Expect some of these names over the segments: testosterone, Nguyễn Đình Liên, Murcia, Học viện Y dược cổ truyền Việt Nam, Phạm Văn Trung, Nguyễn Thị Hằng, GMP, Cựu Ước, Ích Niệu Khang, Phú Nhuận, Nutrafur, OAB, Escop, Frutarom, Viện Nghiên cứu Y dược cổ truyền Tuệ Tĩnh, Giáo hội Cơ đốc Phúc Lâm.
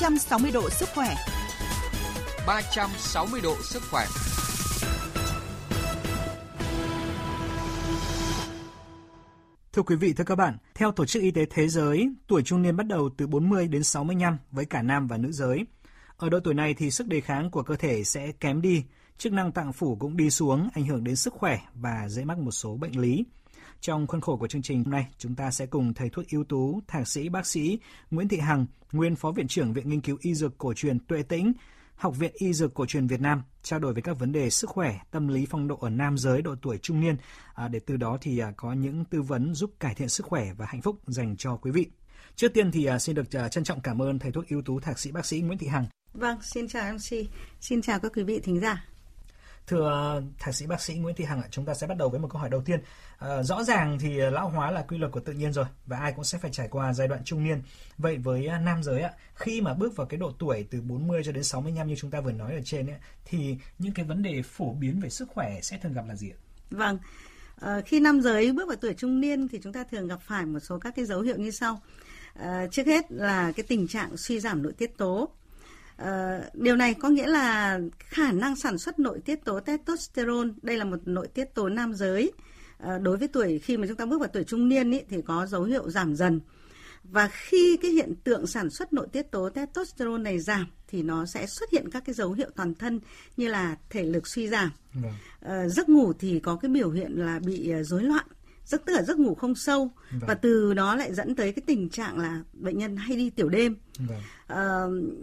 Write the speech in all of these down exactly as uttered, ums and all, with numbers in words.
360 độ sức khỏe. ba trăm sáu mươi độ sức khỏe. Thưa quý vị, thưa các bạn, theo Tổ chức Y tế Thế giới, tuổi trung niên bắt đầu từ bốn mươi đến sáu mươi lăm với cả nam và nữ giới. Ở độ tuổi này thì sức đề kháng của cơ thể sẽ kém đi, chức năng tạng phủ cũng đi xuống, ảnh hưởng đến sức khỏe và dễ mắc một số bệnh lý. Trong khuôn khổ của chương trình hôm nay, chúng ta sẽ cùng thầy thuốc ưu tú, thạc sĩ, bác sĩ Nguyễn Thị Hằng, nguyên Phó Viện trưởng Viện Nghiên cứu Y dược cổ truyền Tuệ Tĩnh, Học viện Y dược cổ truyền Việt Nam trao đổi về các vấn đề sức khỏe, tâm lý, phong độ ở nam giới độ tuổi trung niên, để từ đó thì có những tư vấn giúp cải thiện sức khỏe và hạnh phúc dành cho quý vị. Trước tiên thì xin được trân trọng cảm ơn thầy thuốc ưu tú, thạc sĩ, bác sĩ Nguyễn Thị Hằng. Vâng, xin chào em xê, xin chào các quý vị thính giả. Thưa thạc sĩ bác sĩ Nguyễn Thị Hằng ạ, chúng ta sẽ bắt đầu với một câu hỏi đầu tiên. À, rõ ràng thì lão hóa là quy luật của tự nhiên rồi và ai cũng sẽ phải trải qua giai đoạn trung niên. Vậy với nam giới ạ, khi mà bước vào cái độ tuổi từ bốn mươi cho đến sáu mươi lăm như chúng ta vừa nói ở trên ấy, thì những cái vấn đề phổ biến về sức khỏe sẽ thường gặp là gì ạ? Vâng, à, khi nam giới bước vào tuổi trung niên thì chúng ta thường gặp phải một số các cái dấu hiệu như sau. À, trước hết là cái tình trạng suy giảm nội tiết tố. À, điều này có nghĩa là khả năng sản xuất nội tiết tố testosterone, đây là một nội tiết tố nam giới, à, đối với tuổi khi mà chúng ta bước vào tuổi trung niên ý, thì có dấu hiệu giảm dần. Và khi cái hiện tượng sản xuất nội tiết tố testosterone này giảm thì nó sẽ xuất hiện các cái dấu hiệu toàn thân như là thể lực suy giảm, à, giấc ngủ thì có cái biểu hiện là bị rối loạn, giấc tức là giấc ngủ không sâu, vâng. Và từ đó lại dẫn tới cái tình trạng là bệnh nhân hay đi tiểu đêm. Vâng. À,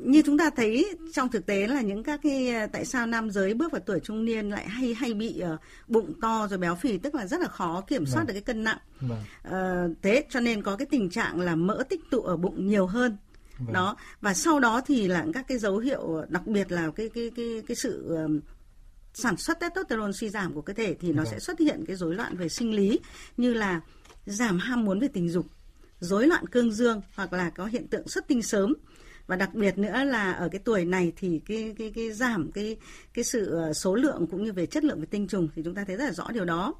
như chúng ta thấy trong thực tế là những các cái tại sao nam giới bước vào tuổi trung niên lại hay hay bị uh, bụng to rồi béo phì, tức là rất là khó kiểm soát vâng. được cái cân nặng. Vâng. À, thế cho nên có cái tình trạng là mỡ tích tụ ở bụng nhiều hơn. Vâng. Đó, và sau đó thì là các cái dấu hiệu, đặc biệt là cái cái cái cái sự uh, sản xuất testosterone suy giảm của cơ thể thì nó vâng. sẽ xuất hiện cái rối loạn về sinh lý như là giảm ham muốn về tình dục, rối loạn cương dương hoặc là có hiện tượng xuất tinh sớm. Và đặc biệt nữa là ở cái tuổi này thì cái cái cái giảm cái cái sự số lượng cũng như về chất lượng về tinh trùng thì chúng ta thấy rất là rõ điều đó.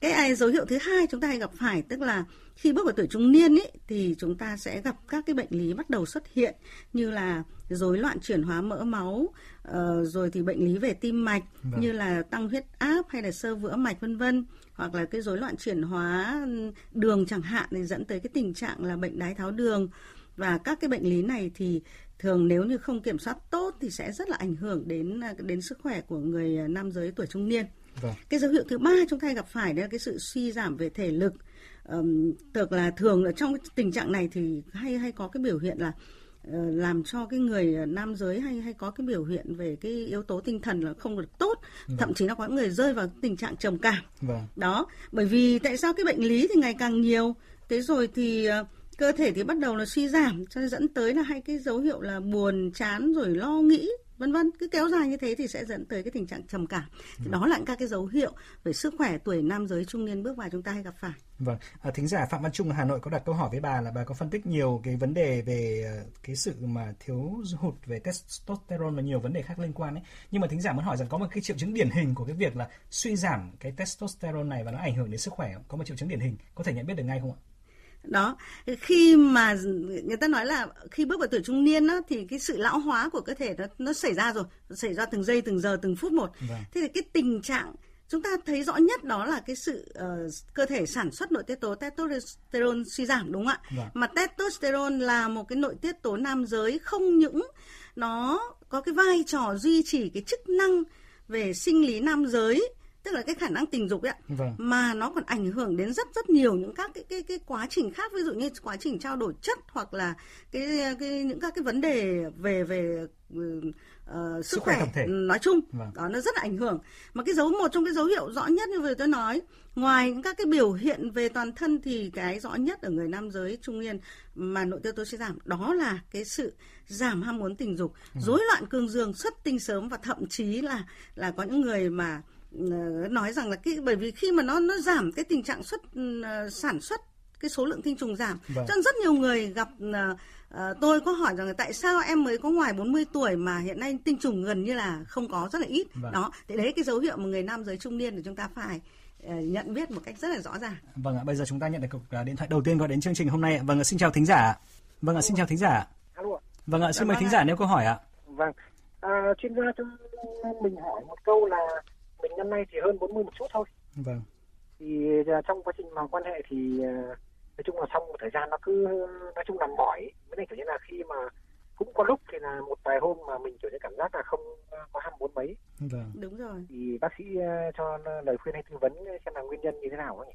Cái dấu hiệu thứ hai chúng ta hay gặp phải tức là khi bước vào tuổi trung niên ý, thì chúng ta sẽ gặp các cái bệnh lý bắt đầu xuất hiện như là rối loạn chuyển hóa mỡ máu, uh, rồi thì bệnh lý về tim mạch vâng. như là tăng huyết áp hay là xơ vữa mạch vân vân, hoặc là cái rối loạn chuyển hóa đường chẳng hạn thì dẫn tới cái tình trạng là bệnh đái tháo đường. Và các cái bệnh lý này thì thường nếu như không kiểm soát tốt thì sẽ rất là ảnh hưởng đến đến sức khỏe của người nam giới tuổi trung niên. Vâng. Cái dấu hiệu thứ ba chúng ta gặp phải đấy là cái sự suy giảm về thể lực. Ừm, tức là thường là trong tình trạng này thì hay hay có cái biểu hiện là uh, làm cho cái người nam giới hay hay có cái biểu hiện về cái yếu tố tinh thần là không được tốt, vâng. thậm chí là có người rơi vào tình trạng trầm cảm. Vâng. Đó, bởi vì tại sao cái bệnh lý thì ngày càng nhiều, thế rồi thì uh, cơ thể thì bắt đầu là suy giảm, cho nên dẫn tới là hay cái dấu hiệu là buồn chán rồi lo nghĩ, vân vân, cứ kéo dài như thế thì sẽ dẫn tới cái tình trạng trầm cảm. Vâng. Đó là các cái dấu hiệu về sức khỏe tuổi nam giới trung niên bước vào chúng ta hay gặp phải. Vâng, à, thính giả Phạm Văn Trung ở Hà Nội có đặt câu hỏi với bà là bà có phân tích nhiều cái vấn đề về cái sự mà thiếu hụt về testosterone và nhiều vấn đề khác liên quan ấy. Nhưng mà thính giả muốn hỏi rằng có một cái triệu chứng điển hình của cái việc là suy giảm cái testosterone này và nó ảnh hưởng đến sức khỏe không? Có một triệu chứng điển hình có thể nhận biết được ngay không ạ? Đó, khi mà người ta nói là khi bước vào tuổi trung niên á, thì cái sự lão hóa của cơ thể nó, nó xảy ra rồi, xảy ra từng giây, từng giờ, từng phút một. Vâng. Thế thì cái tình trạng chúng ta thấy rõ nhất đó là cái sự uh, cơ thể sản xuất nội tiết tố testosterone suy giảm, đúng không ạ? Vâng. Mà testosterone là một cái nội tiết tố nam giới, không những nó có cái vai trò duy trì cái chức năng về sinh lý nam giới, tức là cái khả năng tình dục ấy ạ, vâng. mà nó còn ảnh hưởng đến rất rất nhiều những các cái cái cái quá trình khác, ví dụ như quá trình trao đổi chất hoặc là cái cái những các cái vấn đề về về uh, sức, sức khỏe, khỏe nói chung, vâng. đó nó rất là ảnh hưởng. Mà cái dấu một trong cái dấu hiệu rõ nhất như vừa tôi nói, ngoài những các cái biểu hiện về toàn thân thì cái rõ nhất ở người nam giới trung niên mà nội tiết tố suy giảm đó là cái sự giảm ham muốn tình dục, rối ừ. loạn cương dương, xuất tinh sớm, và thậm chí là là có những người mà nói rằng là cái, bởi vì khi mà nó nó giảm cái tình trạng xuất uh, sản xuất cái số lượng tinh trùng giảm, vâng. cho nên rất nhiều người gặp uh, uh, tôi có hỏi rằng là tại sao em mới có ngoài bốn mươi tuổi mà hiện nay tinh trùng gần như là không có, rất là ít, vâng. đó thì đấy cái dấu hiệu mà người nam giới trung niên thì chúng ta phải uh, nhận biết một cách rất là rõ ràng. Vâng ạ, bây giờ chúng ta nhận được cuộc điện thoại đầu tiên gọi đến chương trình hôm nay ạ. Vâng ạ, xin chào thính giả. Vâng ạ, xin chào thính giả. Alo. Vâng ạ, xin mời khán giả nêu câu hỏi ạ. Vâng, à, chuyên gia cho mình hỏi một câu là mình năm nay thì hơn bốn mươi một chút thôi. Vâng. Thì trong quá trình mà quan hệ thì nói chung là trong một thời gian nó cứ nói chung là mỏi. Với này kiểu như là khi mà cũng có lúc thì là một vài hôm mà mình kiểu như cảm giác là không có ham muốn mấy. Vâng. Đúng rồi. Thì bác sĩ cho lời khuyên hay tư vấn xem là nguyên nhân như thế nào không nhỉ?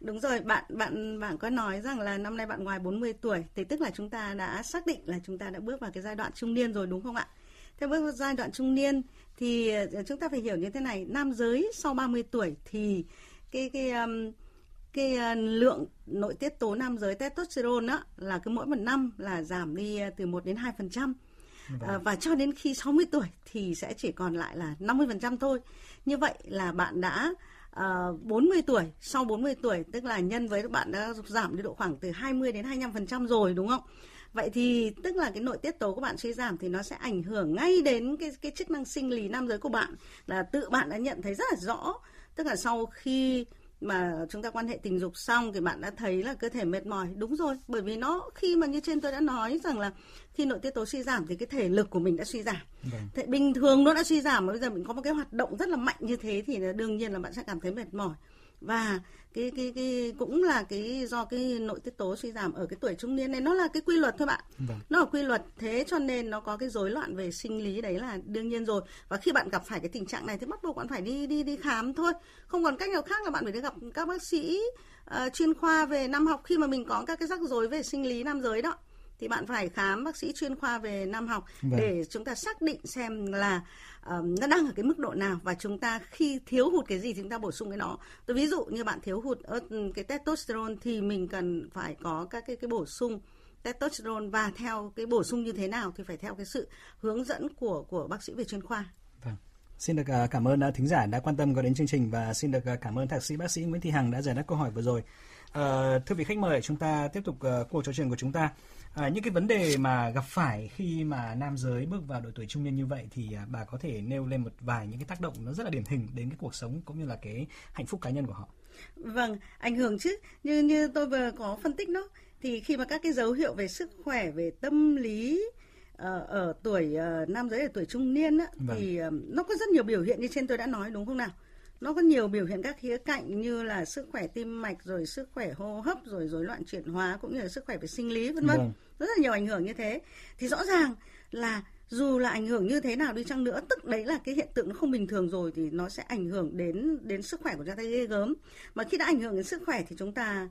Đúng rồi, bạn bạn bạn có nói rằng là năm nay bạn ngoài bốn mươi tuổi thì tức là chúng ta đã xác định là chúng ta đã bước vào cái giai đoạn trung niên rồi đúng không ạ? Theo bước vào giai đoạn trung niên thì chúng ta phải hiểu như thế này, nam giới sau ba mươi tuổi thì cái cái cái, cái lượng nội tiết tố nam giới testosterone á là cứ mỗi một năm là giảm đi từ một đến hai phần trăm. À, và cho đến khi sáu mươi tuổi thì sẽ chỉ còn lại là năm mươi phần trăm thôi. Như vậy là bạn đã Uh, bốn mươi tuổi, sau bốn mươi tuổi tức là nhân với bạn đã giảm đi độ khoảng từ hai mươi đến hai mươi lăm phần trăm rồi đúng không? Vậy thì tức là cái nội tiết tố của bạn suy giảm thì nó sẽ ảnh hưởng ngay đến cái cái chức năng sinh lý nam giới của bạn, là tự bạn đã nhận thấy rất là rõ. Tức là sau khi mà chúng ta quan hệ tình dục xong thì bạn đã thấy là cơ thể mệt mỏi, đúng rồi, bởi vì nó khi mà như trên tôi đã nói rằng là khi nội tiết tố suy giảm thì cái thể lực của mình đã suy giảm. Đấy. Thế bình thường nó đã suy giảm mà bây giờ mình có một cái hoạt động rất là mạnh như thế thì đương nhiên là bạn sẽ cảm thấy mệt mỏi, và cái cái cái cũng là cái do cái nội tiết tố suy giảm ở cái tuổi trung niên này, nó là cái quy luật thôi bạn. Đấy. Nó là quy luật, thế cho nên nó có cái rối loạn về sinh lý đấy là đương nhiên rồi, và khi bạn gặp phải cái tình trạng này thì bắt buộc bạn phải đi đi đi khám thôi, không còn cách nào khác là bạn phải đi gặp các bác sĩ uh, chuyên khoa về nam học. Khi mà mình có các cái rắc rối về sinh lý nam giới đó thì bạn phải khám bác sĩ chuyên khoa về nam học. Đấy. Để chúng ta xác định xem là uh, nó đang ở cái mức độ nào, và chúng ta khi thiếu hụt cái gì thì chúng ta bổ sung cái đó. Tôi ví dụ như bạn thiếu hụt uh, cái testosterone thì mình cần phải có các cái, cái bổ sung testosterone, và theo cái bổ sung như thế nào thì phải theo cái sự hướng dẫn của, của bác sĩ về chuyên khoa. Vâng. Xin được cảm ơn thính giả đã quan tâm có đến chương trình, và xin được cảm ơn thạc sĩ bác sĩ Nguyễn Thị Hằng đã giải đáp câu hỏi vừa rồi. À, thưa vị khách mời, chúng ta tiếp tục uh, cuộc trò chuyện của chúng ta. À, những cái vấn đề mà gặp phải khi mà nam giới bước vào độ tuổi trung niên như vậy thì à, bà có thể nêu lên một vài những cái tác động nó rất là điển hình đến cái cuộc sống cũng như là cái hạnh phúc cá nhân của họ. Vâng, ảnh hưởng chứ, như như tôi vừa có phân tích đó, thì khi mà các cái dấu hiệu về sức khỏe, về tâm lý Ờ, ở tuổi uh, nam giới ở tuổi trung niên á, vâng. thì uh, nó có rất nhiều biểu hiện như trên tôi đã nói đúng không nào? Nó có nhiều biểu hiện các khía cạnh như là sức khỏe tim mạch, rồi sức khỏe hô hấp, rồi rối loạn chuyển hóa, cũng như là sức khỏe về sinh lý vân vân. Vâng. Rất là nhiều ảnh hưởng như thế. Thì rõ ràng là dù là ảnh hưởng như thế nào đi chăng nữa, tức đấy là cái hiện tượng nó không bình thường rồi thì nó sẽ ảnh hưởng đến đến sức khỏe của chúng ta ghê gớm. Mà khi đã ảnh hưởng đến sức khỏe thì chúng ta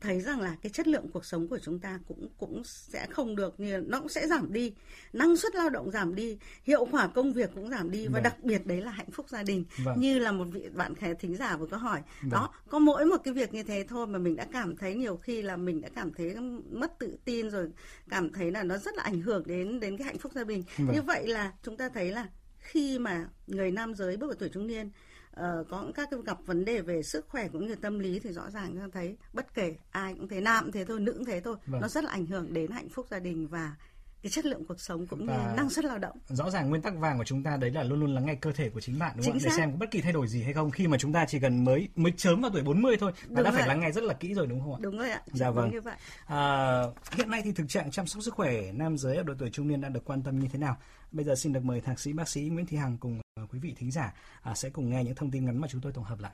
thấy rằng là cái chất lượng cuộc sống của chúng ta cũng cũng sẽ không được, như nó cũng sẽ giảm đi, năng suất lao động giảm đi, hiệu quả công việc cũng giảm đi, và vâng. đặc biệt đấy là hạnh phúc gia đình. Vâng. Như là một vị bạn thính giả vừa có hỏi. Vâng. Đó, có mỗi một cái việc như thế thôi mà mình đã cảm thấy nhiều khi là mình đã cảm thấy mất tự tin rồi, cảm thấy là nó rất là ảnh hưởng đến đến cái hạnh phúc gia đình. Vâng. Như vậy là chúng ta thấy là khi mà người nam giới bước vào tuổi trung niên Ờ, có các cái gặp vấn đề về sức khỏe cũng như tâm lý thì rõ ràng chúng ta thấy bất kể ai cũng thế, nam cũng thế thôi, nữ cũng thế thôi. Vâng. Nó rất là ảnh hưởng đến hạnh phúc gia đình và cái chất lượng cuộc sống cũng và như năng suất lao động. Rõ ràng nguyên tắc vàng của chúng ta đấy là luôn luôn lắng nghe cơ thể của chính bạn, đúng không? Để xem có bất kỳ thay đổi gì hay không, khi mà chúng ta chỉ cần mới mới chớm vào tuổi bốn mươi thôi là đã rồi. Phải lắng nghe rất là kỹ rồi đúng không ạ? Đúng rồi ạ. Dạ vâng. Như vậy. À, hiện nay thì thực trạng chăm sóc sức khỏe nam giới ở độ tuổi trung niên đang được quan tâm như thế nào? Bây giờ xin được mời thạc sĩ bác sĩ Nguyễn Thị Hằng cùng quý vị thính giả à, sẽ cùng nghe những thông tin ngắn mà chúng tôi tổng hợp lại.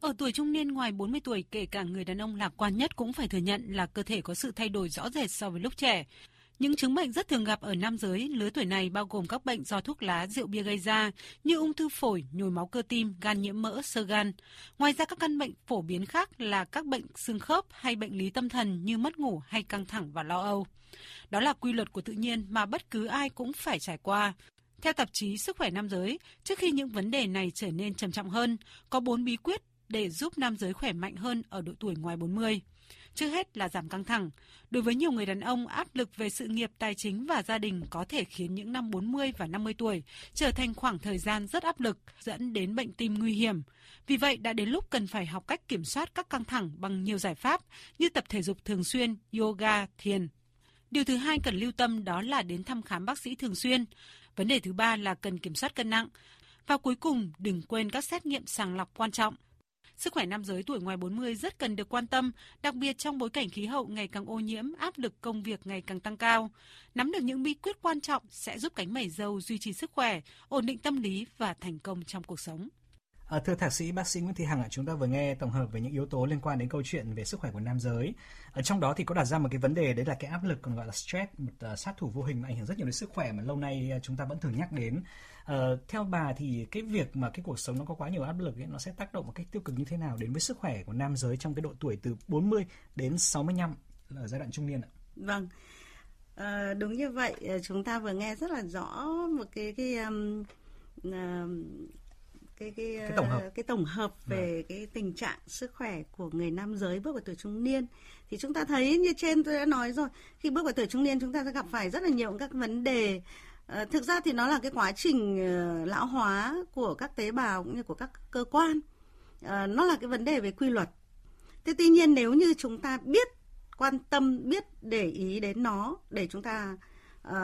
Ở tuổi trung niên ngoài bốn mươi tuổi, kể cả người đàn ông lạc quan nhất cũng phải thừa nhận là cơ thể có sự thay đổi rõ rệt so với lúc trẻ. Những chứng bệnh rất thường gặp ở nam giới lứa tuổi này bao gồm các bệnh do thuốc lá, rượu bia gây ra như ung thư phổi, nhồi máu cơ tim, gan nhiễm mỡ, xơ gan. Ngoài ra các căn bệnh phổ biến khác là các bệnh xương khớp hay bệnh lý tâm thần như mất ngủ hay căng thẳng và lo âu. Đó là quy luật của tự nhiên mà bất cứ ai cũng phải trải qua. Theo tạp chí Sức khỏe nam giới, trước khi những vấn đề này trở nên trầm trọng hơn, có bốn bí quyết để giúp nam giới khỏe mạnh hơn ở độ tuổi ngoài bốn mươi. Trước hết là giảm căng thẳng. Đối với nhiều người đàn ông, áp lực về sự nghiệp, tài chính và gia đình có thể khiến những năm bốn mươi và năm mươi tuổi trở thành khoảng thời gian rất áp lực, dẫn đến bệnh tim nguy hiểm. Vì vậy, đã đến lúc cần phải học cách kiểm soát các căng thẳng bằng nhiều giải pháp như tập thể dục thường xuyên, yoga, thiền. Điều thứ hai cần lưu tâm đó là đến thăm khám bác sĩ thường xuyên. Vấn đề thứ ba là cần kiểm soát cân nặng. Và cuối cùng, đừng quên các xét nghiệm sàng lọc quan trọng. Sức khỏe nam giới tuổi ngoài bốn mươi rất cần được quan tâm, đặc biệt trong bối cảnh khí hậu ngày càng ô nhiễm, áp lực công việc ngày càng tăng cao. Nắm được những bí quyết quan trọng sẽ giúp cánh mày râu duy trì sức khỏe, ổn định tâm lý và thành công trong cuộc sống. À, thưa thạc sĩ bác sĩ Nguyễn Thị Hằng, chúng ta vừa nghe tổng hợp về những yếu tố liên quan đến câu chuyện về sức khỏe của nam giới. Ở trong đó thì có đặt ra một cái vấn đề, đấy là cái áp lực còn gọi là stress, một uh, sát thủ vô hình mà ảnh hưởng rất nhiều đến sức khỏe mà lâu nay chúng ta vẫn thường nhắc đến. Uh, theo bà thì cái việc mà cái cuộc sống nó có quá nhiều áp lực ấy, nó sẽ tác động một cách tiêu cực như thế nào đến với sức khỏe của nam giới trong cái độ tuổi từ bốn mươi đến sáu mươi lăm ở giai đoạn trung niên ạ? Vâng, à, đúng như vậy. Chúng ta vừa nghe rất là rõ một cái cái um, uh, Cái, cái, cái, tổng hợp. cái tổng hợp về à. cái tình trạng sức khỏe của người nam giới bước vào tuổi trung niên. Thì chúng ta thấy như trên tôi đã nói rồi, khi bước vào tuổi trung niên chúng ta sẽ gặp phải rất là nhiều các vấn đề. à, Thực ra thì nó là cái quá trình uh, lão hóa của các tế bào cũng như của các cơ quan. à, Nó là cái vấn đề về quy luật. Thế tuy nhiên nếu như chúng ta biết quan tâm, biết để ý đến nó, để chúng ta uh,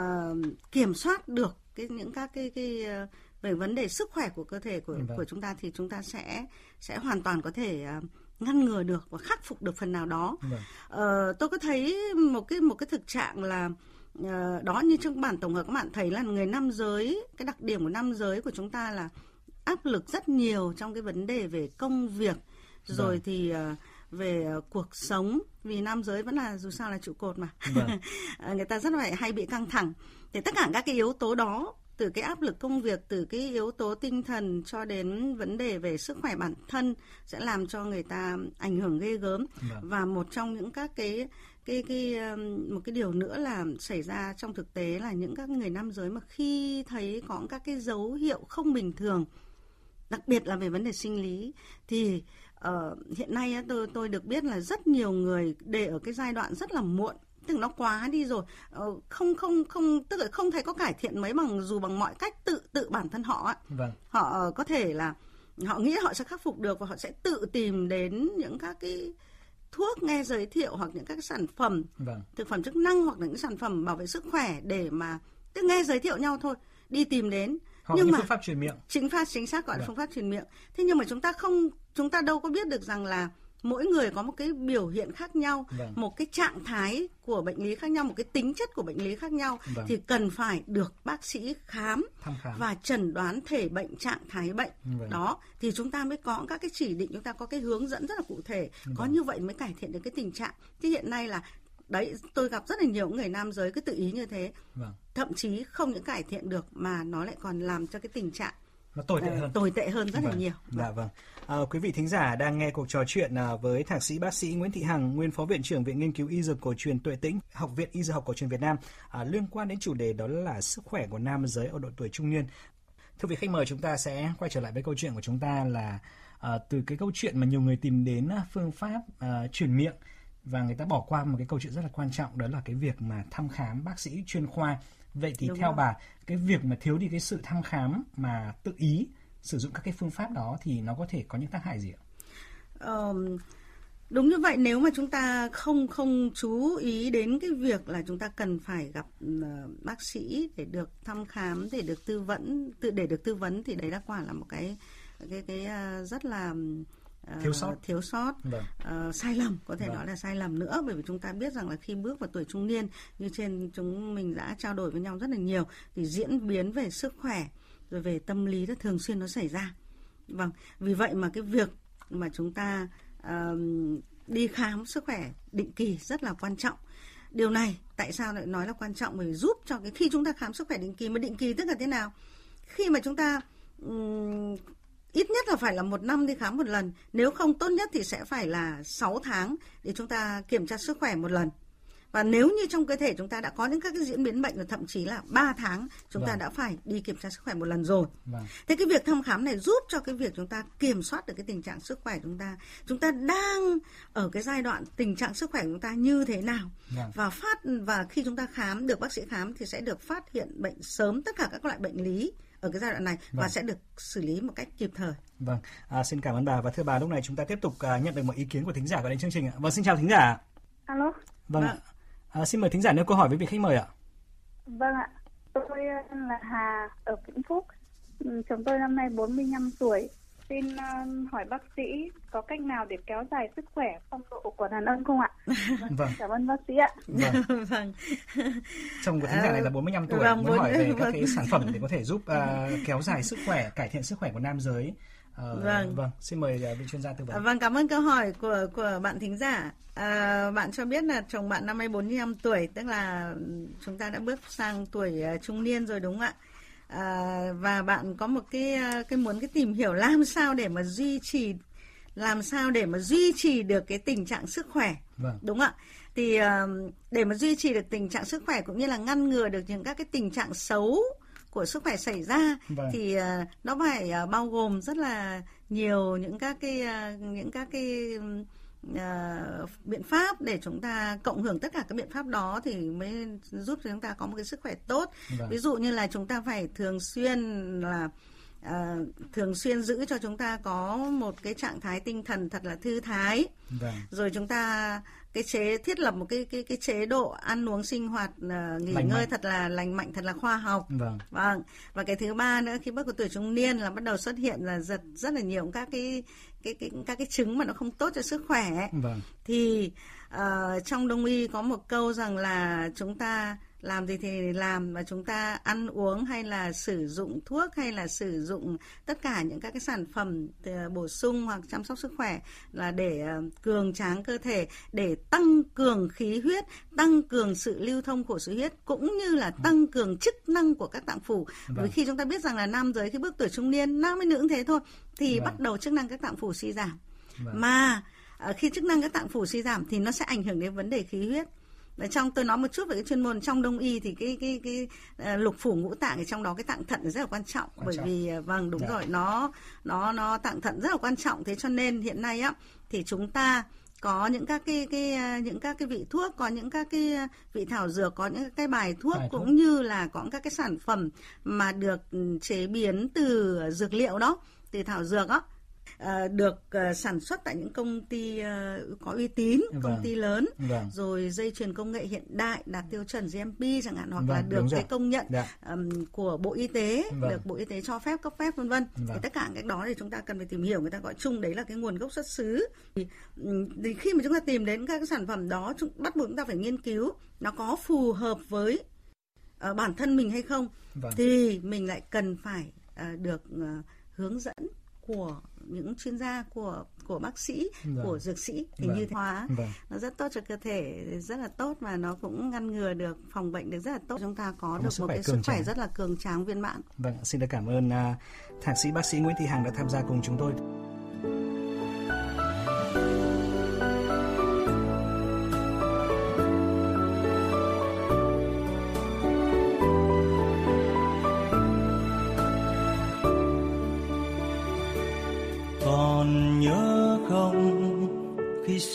kiểm soát được cái, những các cái... cái uh, về vấn đề sức khỏe của cơ thể của, vâng. của chúng ta thì chúng ta sẽ sẽ hoàn toàn có thể ngăn ngừa được và khắc phục được phần nào đó. Vâng. Ờ, tôi có thấy một cái một cái thực trạng là đó, như trong bản tổng hợp các bạn thấy là người nam giới, cái đặc điểm của nam giới của chúng ta là áp lực rất nhiều trong cái vấn đề về công việc, rồi vâng. thì về cuộc sống, vì nam giới vẫn là dù sao là trụ cột mà. Vâng. Người ta rất là hay bị căng thẳng. Thì tất cả các cái yếu tố đó, từ cái áp lực công việc, từ cái yếu tố tinh thần cho đến vấn đề về sức khỏe bản thân sẽ làm cho người ta ảnh hưởng ghê gớm. Vâng. Và một trong những các cái cái cái một cái điều nữa là xảy ra trong thực tế là những các người nam giới mà khi thấy có các cái dấu hiệu không bình thường, đặc biệt là về vấn đề sinh lý, thì uh, hiện nay tôi tôi được biết là rất nhiều người để ở cái giai đoạn rất là muộn. Tức nó quá đi rồi, không không không tức là không thấy có cải thiện mấy, bằng dù bằng mọi cách tự tự bản thân họ ấy. Vâng. Họ có thể là họ nghĩ họ sẽ khắc phục được và họ sẽ tự tìm đến những các cái thuốc nghe giới thiệu hoặc những các sản phẩm vâng. thực phẩm chức năng hoặc những sản phẩm bảo vệ sức khỏe để mà tức nghe giới thiệu nhau thôi, đi tìm đến. Họ nhưng mà phương pháp truyền miệng. Chính pháp chính xác gọi vâng. là phương pháp truyền miệng. Thế nhưng mà chúng ta không chúng ta đâu có biết được rằng là mỗi người có một cái biểu hiện khác nhau, vâng. một cái trạng thái của bệnh lý khác nhau, một cái tính chất của bệnh lý khác nhau, vâng. thì cần phải được bác sĩ khám, khám. và chẩn đoán thể bệnh, trạng thái bệnh. Vâng. Đó, thì chúng ta mới có các cái chỉ định, chúng ta có cái hướng dẫn rất là cụ thể, vâng. có như vậy mới cải thiện được cái tình trạng. Thì hiện nay là, đấy, tôi gặp rất là nhiều người nam giới cứ tự ý như thế, vâng. thậm chí không những cải thiện được mà nó lại còn làm cho cái tình trạng nó tồi tệ hơn, tồi tệ hơn rất vâng. là nhiều. Dạ vâng. À, quý vị thính giả đang nghe cuộc trò chuyện với thạc sĩ bác sĩ Nguyễn Thị Hằng, nguyên phó viện trưởng Viện Nghiên cứu Y dược cổ truyền Tuệ Tĩnh, Học viện Y dược cổ truyền Việt Nam, à, liên quan đến chủ đề đó là sức khỏe của nam giới ở độ tuổi trung niên. Thưa vị khách mời, chúng ta sẽ quay trở lại với câu chuyện của chúng ta là à, từ cái câu chuyện mà nhiều người tìm đến phương pháp à, truyền miệng và người ta bỏ qua một cái câu chuyện rất là quan trọng, đó là cái việc mà thăm khám bác sĩ chuyên khoa. Vậy thì Đúng theo rồi. bà, cái việc mà thiếu đi cái sự thăm khám mà tự ý sử dụng các cái phương pháp đó thì nó có thể có những tác hại gì ạ? Ờ, đúng như vậy, nếu mà chúng ta không không chú ý đến cái việc là chúng ta cần phải gặp bác sĩ để được thăm khám, để được tư vấn, để được tư vấn thì đấy đã quả là một cái cái cái rất là thiếu sót, thiếu sót vâng. uh, sai lầm, có thể vâng. nói là sai lầm nữa, bởi vì chúng ta biết rằng là khi bước vào tuổi trung niên, như trên chúng mình đã trao đổi với nhau rất là nhiều, thì diễn biến về sức khỏe rồi về tâm lý nó thường xuyên nó xảy ra. Vâng, vì vậy mà cái việc mà chúng ta uh, đi khám sức khỏe định kỳ rất là quan trọng. Điều này tại sao lại nói là quan trọng? Bởi vì giúp cho cái khi chúng ta khám sức khỏe định kỳ, mà định kỳ tức là thế nào? Khi mà chúng ta um, ít nhất là phải là một năm đi khám một lần, nếu không tốt nhất thì sẽ phải là sáu tháng để chúng ta kiểm tra sức khỏe một lần. Và nếu như trong cơ thể chúng ta đã có những các cái diễn biến bệnh, thậm chí là ba tháng chúng vâng. ta đã phải đi kiểm tra sức khỏe một lần rồi. Vâng. Thế cái việc thăm khám này giúp cho cái việc chúng ta kiểm soát được cái tình trạng sức khỏe chúng ta. Chúng ta đang ở cái giai đoạn tình trạng sức khỏe của chúng ta như thế nào. Vâng. Và phát và khi chúng ta khám, được bác sĩ khám thì sẽ được phát hiện bệnh sớm tất cả các loại bệnh lý ở cái giai đoạn này vâng. và sẽ được xử lý một cách kịp thời. Vâng, à, xin cảm ơn bà. Và thưa bà, lúc này chúng ta tiếp tục à, nhận được một ý kiến của thính giả gọi đến chương trình ạ. Vâng, xin chào thính giả. Alo. Vâng ạ. À, xin mời thính giả nêu câu hỏi với vị khách mời ạ. Vâng ạ. Tôi là Hà ở Vĩnh Phúc. Chồng tôi năm nay bốn mươi lăm tuổi. xin uh, hỏi bác sĩ có cách nào để kéo dài sức khỏe phong độ của đàn ông không ạ? Vâng, vâng. Cảm ơn bác sĩ ạ. Vâng. Vâng. Trong của thính giả này là bốn mươi lăm tuổi, vâng, muốn bốn mươi... hỏi về các vâng. cái sản phẩm để có thể giúp uh, kéo dài sức khỏe, cải thiện sức khỏe của nam giới. Uh, vâng. Vâng, xin mời uh, vị chuyên gia tư vấn. Vâng, cảm ơn câu hỏi của của bạn thính giả. À, bạn cho biết là chồng bạn năm nay bốn mươi lăm tuổi, tức là chúng ta đã bước sang tuổi uh, trung niên rồi đúng không ạ? À, và bạn có một cái cái muốn cái tìm hiểu làm sao để mà duy trì làm sao để mà duy trì được cái tình trạng sức khỏe, vâng. đúng ạ? Thì để mà duy trì được tình trạng sức khỏe cũng như là ngăn ngừa được những các cái tình trạng xấu của sức khỏe xảy ra, vâng. thì nó phải bao gồm rất là nhiều những các cái những các cái Uh, biện pháp để chúng ta cộng hưởng tất cả các biện pháp đó thì mới giúp chúng ta có một cái sức khỏe tốt. Vâng. Ví dụ như là chúng ta phải thường xuyên là uh, thường xuyên giữ cho chúng ta có một cái trạng thái tinh thần thật là thư thái. Vâng. Rồi chúng ta cái chế thiết lập một cái cái cái chế độ ăn uống sinh hoạt uh, nghỉ lành ngơi mạnh. Thật là lành mạnh, thật là khoa học. Vâng. Vâng. Và cái thứ ba nữa, khi bước vào tuổi trung niên là bắt đầu xuất hiện là giật rất là nhiều các cái Cái, cái, các cái chứng mà nó không tốt cho sức khỏe ấy. Vâng. Thì uh, trong đông y có một câu rằng là chúng ta làm gì thì làm, mà chúng ta ăn uống hay là sử dụng thuốc hay là sử dụng tất cả những các cái sản phẩm uh, bổ sung hoặc chăm sóc sức khỏe là để uh, cường tráng cơ thể, để tăng cường khí huyết, tăng cường sự lưu thông của khí huyết, cũng như là tăng cường chức năng của các tạng phủ. Vâng. Bởi khi chúng ta biết rằng là nam giới khi bước tuổi trung niên, nam với nữ cũng thế thôi, thì vâng. bắt đầu chức năng các tạng phủ suy giảm. Vâng. Mà uh, khi chức năng các tạng phủ suy giảm thì nó sẽ ảnh hưởng đến vấn đề khí huyết. Và trong tôi nói một chút về cái chuyên môn trong đông y thì cái cái cái uh, lục phủ ngũ tạng, ở trong đó cái tạng thận rất là quan trọng, quan bởi trọng. vì uh, vâng đúng Đã. rồi nó nó nó tạng thận rất là quan trọng. Thế cho nên hiện nay á thì chúng ta có những các cái cái những các cái vị thuốc, có những các cái vị thảo dược, có những cái bài thuốc, bài cũng thuốc. Như là có các cái sản phẩm mà được chế biến từ dược liệu đó, từ thảo dược á, được sản xuất tại những công ty có uy tín, vâng. công ty lớn, vâng. rồi dây chuyền công nghệ hiện đại đạt tiêu chuẩn giê em pê chẳng hạn, hoặc vâng, là được cái công nhận dạ. của Bộ Y tế, vâng. được Bộ Y tế cho phép, cấp phép vân vân. Vâng. Thì tất cả cái đó thì chúng ta cần phải tìm hiểu, người ta gọi chung đấy là cái nguồn gốc xuất xứ. Thì, thì khi mà chúng ta tìm đến các cái sản phẩm đó, chúng, bắt buộc chúng ta phải nghiên cứu nó có phù hợp với uh, bản thân mình hay không, vâng. thì mình lại cần phải uh, được uh, hướng dẫn của những chuyên gia, của của bác sĩ, vâng. của dược sĩ thì vâng. như thế hóa vâng. nó rất tốt cho cơ thể, rất là tốt, và nó cũng ngăn ngừa được, phòng bệnh được rất là tốt, chúng ta có, có được một cái sức khỏe tráng. rất là cường tráng, viên mãn. Vâng, xin được cảm ơn uh, thạc sĩ bác sĩ Nguyễn Thị Hằng đã tham gia cùng chúng tôi.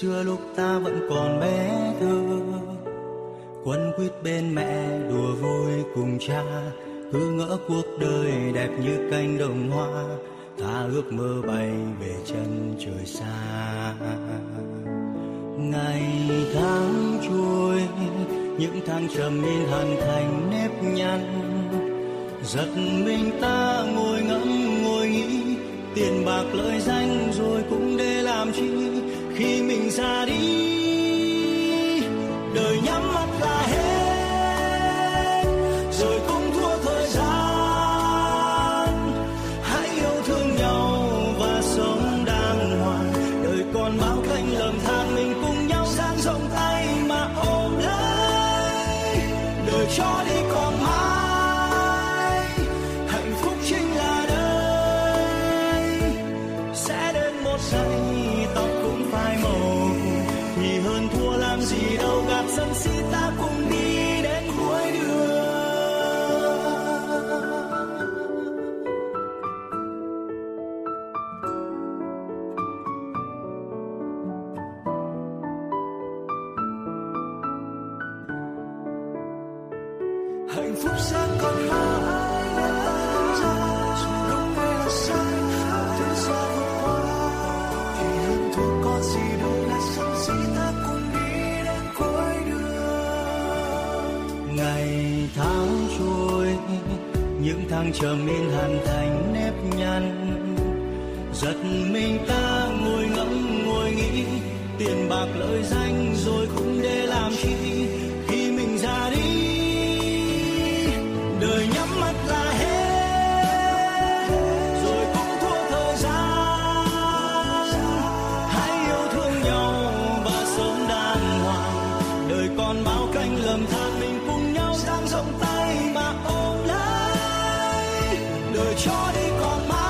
Xưa lúc ta vẫn còn bé thơ, quấn quýt bên mẹ đùa vui cùng cha, cứ ngỡ cuộc đời đẹp như cánh đồng hoa, ta ước mơ bay về chân trời xa. Ngày tháng trôi, những tháng trầm in hằn thành nếp nhăn, giật mình ta ngồi ngẫm ngồi nghĩ, tiền bạc lợi danh rồi cũng để làm chi. Khi mình ra đi, đời nhắm mắt là hết, rồi cũng thua thời gian. Hãy yêu thương nhau và sống đàng hoàng. Đời còn bao cánh lầm than, mình cùng nhau dang rộng tay mà ôm lấy. Đời cho đi còn mãi, hạnh phúc chính là đây. Sẽ đến một ngày. Sân si ta cùng đi đến cuối đường. Hạnh phúc sẽ còn mãi, không phải là sai. Thế sao vượt qua thì hơn thua có gì đâu là sân si ta cùng đi. Ngày tháng trôi, những tháng trầm in hằn thành nếp nhăn, Giật mình ta ngồi ngẫm ngồi nghĩ, tiền bạc lợi danh rồi cũng để làm chi khi mình ra đi. Đời nhắm mắt là hết, rồi cũng thua thời gian. Hãy yêu thương nhau và sống đàng hoàng. Đời còn bao cánh lầm than, mình cùng nhau dang rộng tay mà ôm lấy. Đời cho đi còn mãi.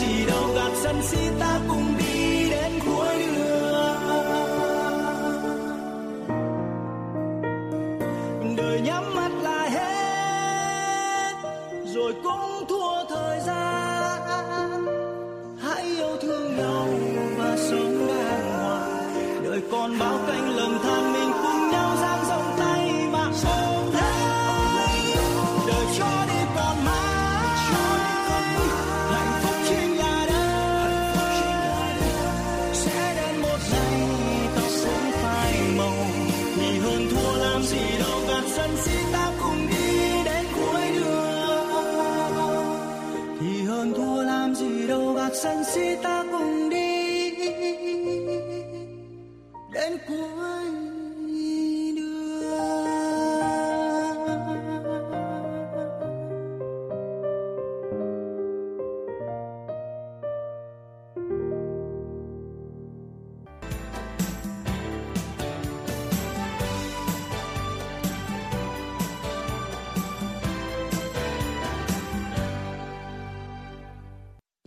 Gì đâu gạt sân si, ta cùng đi đến cuối đường. Đời nhắm mắt là hết, rồi cũng thua thời gian. Hãy yêu thương nhau và sống đàng hoàng. Đời còn bao cánh lầm than, mình cùng nhau dang rộng tay mà ôm lấy. Đời cho đi còn mãi. Sân si ta cùng đi đến cuối đường.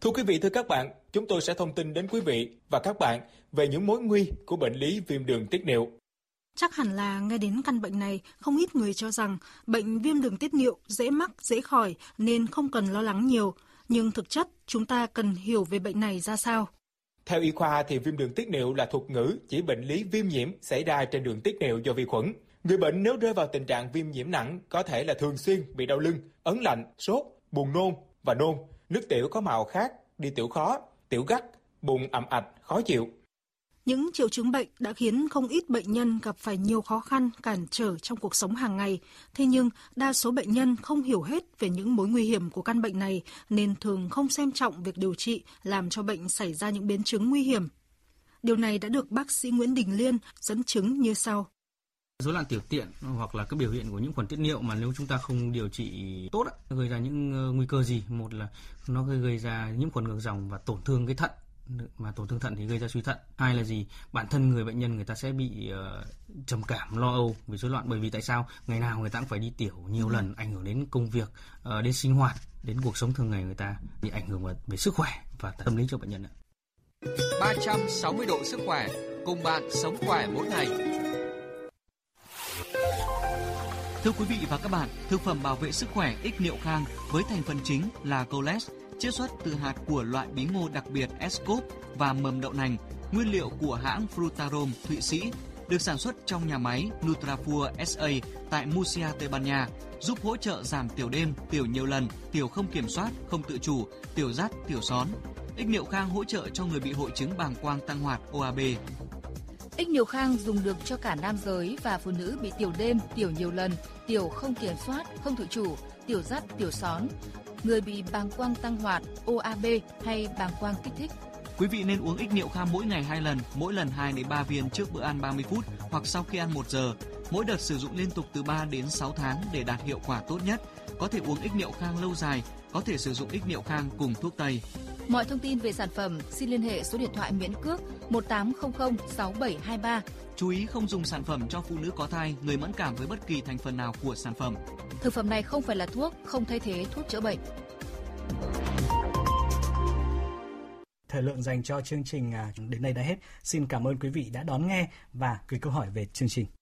Thưa quý vị, thưa các bạn, chúng tôi sẽ thông tin đến quý vị và các bạn về những mối nguy của bệnh lý viêm đường tiết niệu. Chắc hẳn là nghe đến căn bệnh này, không ít người cho rằng bệnh viêm đường tiết niệu dễ mắc, dễ khỏi nên không cần lo lắng nhiều. Nhưng thực chất, chúng ta cần hiểu về bệnh này ra sao? Theo y khoa thì viêm đường tiết niệu là thuật ngữ chỉ bệnh lý viêm nhiễm xảy ra trên đường tiết niệu do vi khuẩn. Người bệnh nếu rơi vào tình trạng viêm nhiễm nặng có thể là thường xuyên bị đau lưng, ấn lạnh, sốt, buồn nôn và nôn. Nước tiểu có màu khác, đi tiểu khó, tiểu gắt, bụng ẩm ạch, khó chịu. Những triệu chứng bệnh đã khiến không ít bệnh nhân gặp phải nhiều khó khăn, cản trở trong cuộc sống hàng ngày. Thế nhưng, đa số bệnh nhân không hiểu hết về những mối nguy hiểm của căn bệnh này nên thường không xem trọng việc điều trị, làm cho bệnh xảy ra những biến chứng nguy hiểm. Điều này đã được bác sĩ Nguyễn Đình Liên dẫn chứng như sau. Rối loạn tiểu tiện hoặc là cái biểu hiện của những khuẩn tiết niệu mà nếu chúng ta không điều trị tốt nó gây ra những nguy cơ gì? Một là nó gây ra nhiễm khuẩn ngược dòng và tổn thương cái thận, mà tổn thương thận thì gây ra suy thận. Hai là gì? Bản thân người bệnh nhân người ta sẽ bị uh, trầm cảm, lo âu vì rối loạn, bởi vì tại sao ngày nào người ta cũng phải đi tiểu nhiều ừ. lần, ảnh hưởng đến công việc, uh, đến sinh hoạt, đến cuộc sống thường ngày người ta, bị ảnh hưởng về sức khỏe và tâm lý cho bệnh nhân. ba trăm sáu mươi độ sức khỏe cùng bạn sống khỏe mỗi ngày. Thưa quý vị và các bạn, thực phẩm bảo vệ sức khỏe Ích Niệu Khang với thành phần chính là coles, chiết xuất từ hạt của loại bí ngô đặc biệt Escop và mầm đậu nành, nguyên liệu của hãng Frutarom Thụy Sĩ, được sản xuất trong nhà máy Nutrafur ét a tại Murcia, Tây Ban Nha, giúp hỗ trợ giảm tiểu đêm, tiểu nhiều lần, tiểu không kiểm soát, không tự chủ, tiểu rắt, tiểu són. Ích Niệu Khang hỗ trợ cho người bị hội chứng bàng quang tăng hoạt O A B. Ích Niệu Khang dùng được cho cả nam giới và phụ nữ bị tiểu đêm, tiểu nhiều lần, tiểu không kiểm soát, không tự chủ, tiểu rắt, tiểu són, người bị bàng quang tăng hoạt, O A B hay bàng quang kích thích. Quý vị nên uống Ích Niệu Khang mỗi ngày hai lần, mỗi lần hai đến ba viên trước bữa ăn ba mươi phút hoặc sau khi ăn một giờ. Mỗi đợt sử dụng liên tục từ ba đến sáu tháng để đạt hiệu quả tốt nhất. Có thể uống Ích Niệu Khang lâu dài, có thể sử dụng Ích Niệu Khang cùng thuốc tây. Mọi thông tin về sản phẩm xin liên hệ số điện thoại miễn cước một tám không không sáu bảy hai ba. Chú ý không dùng sản phẩm cho phụ nữ có thai, người mẫn cảm với bất kỳ thành phần nào của sản phẩm. Thực phẩm này không phải là thuốc, không thay thế thuốc chữa bệnh. Thời lượng dành cho chương trình đến đây đã hết. Xin cảm ơn quý vị đã đón nghe và gửi câu hỏi về chương trình.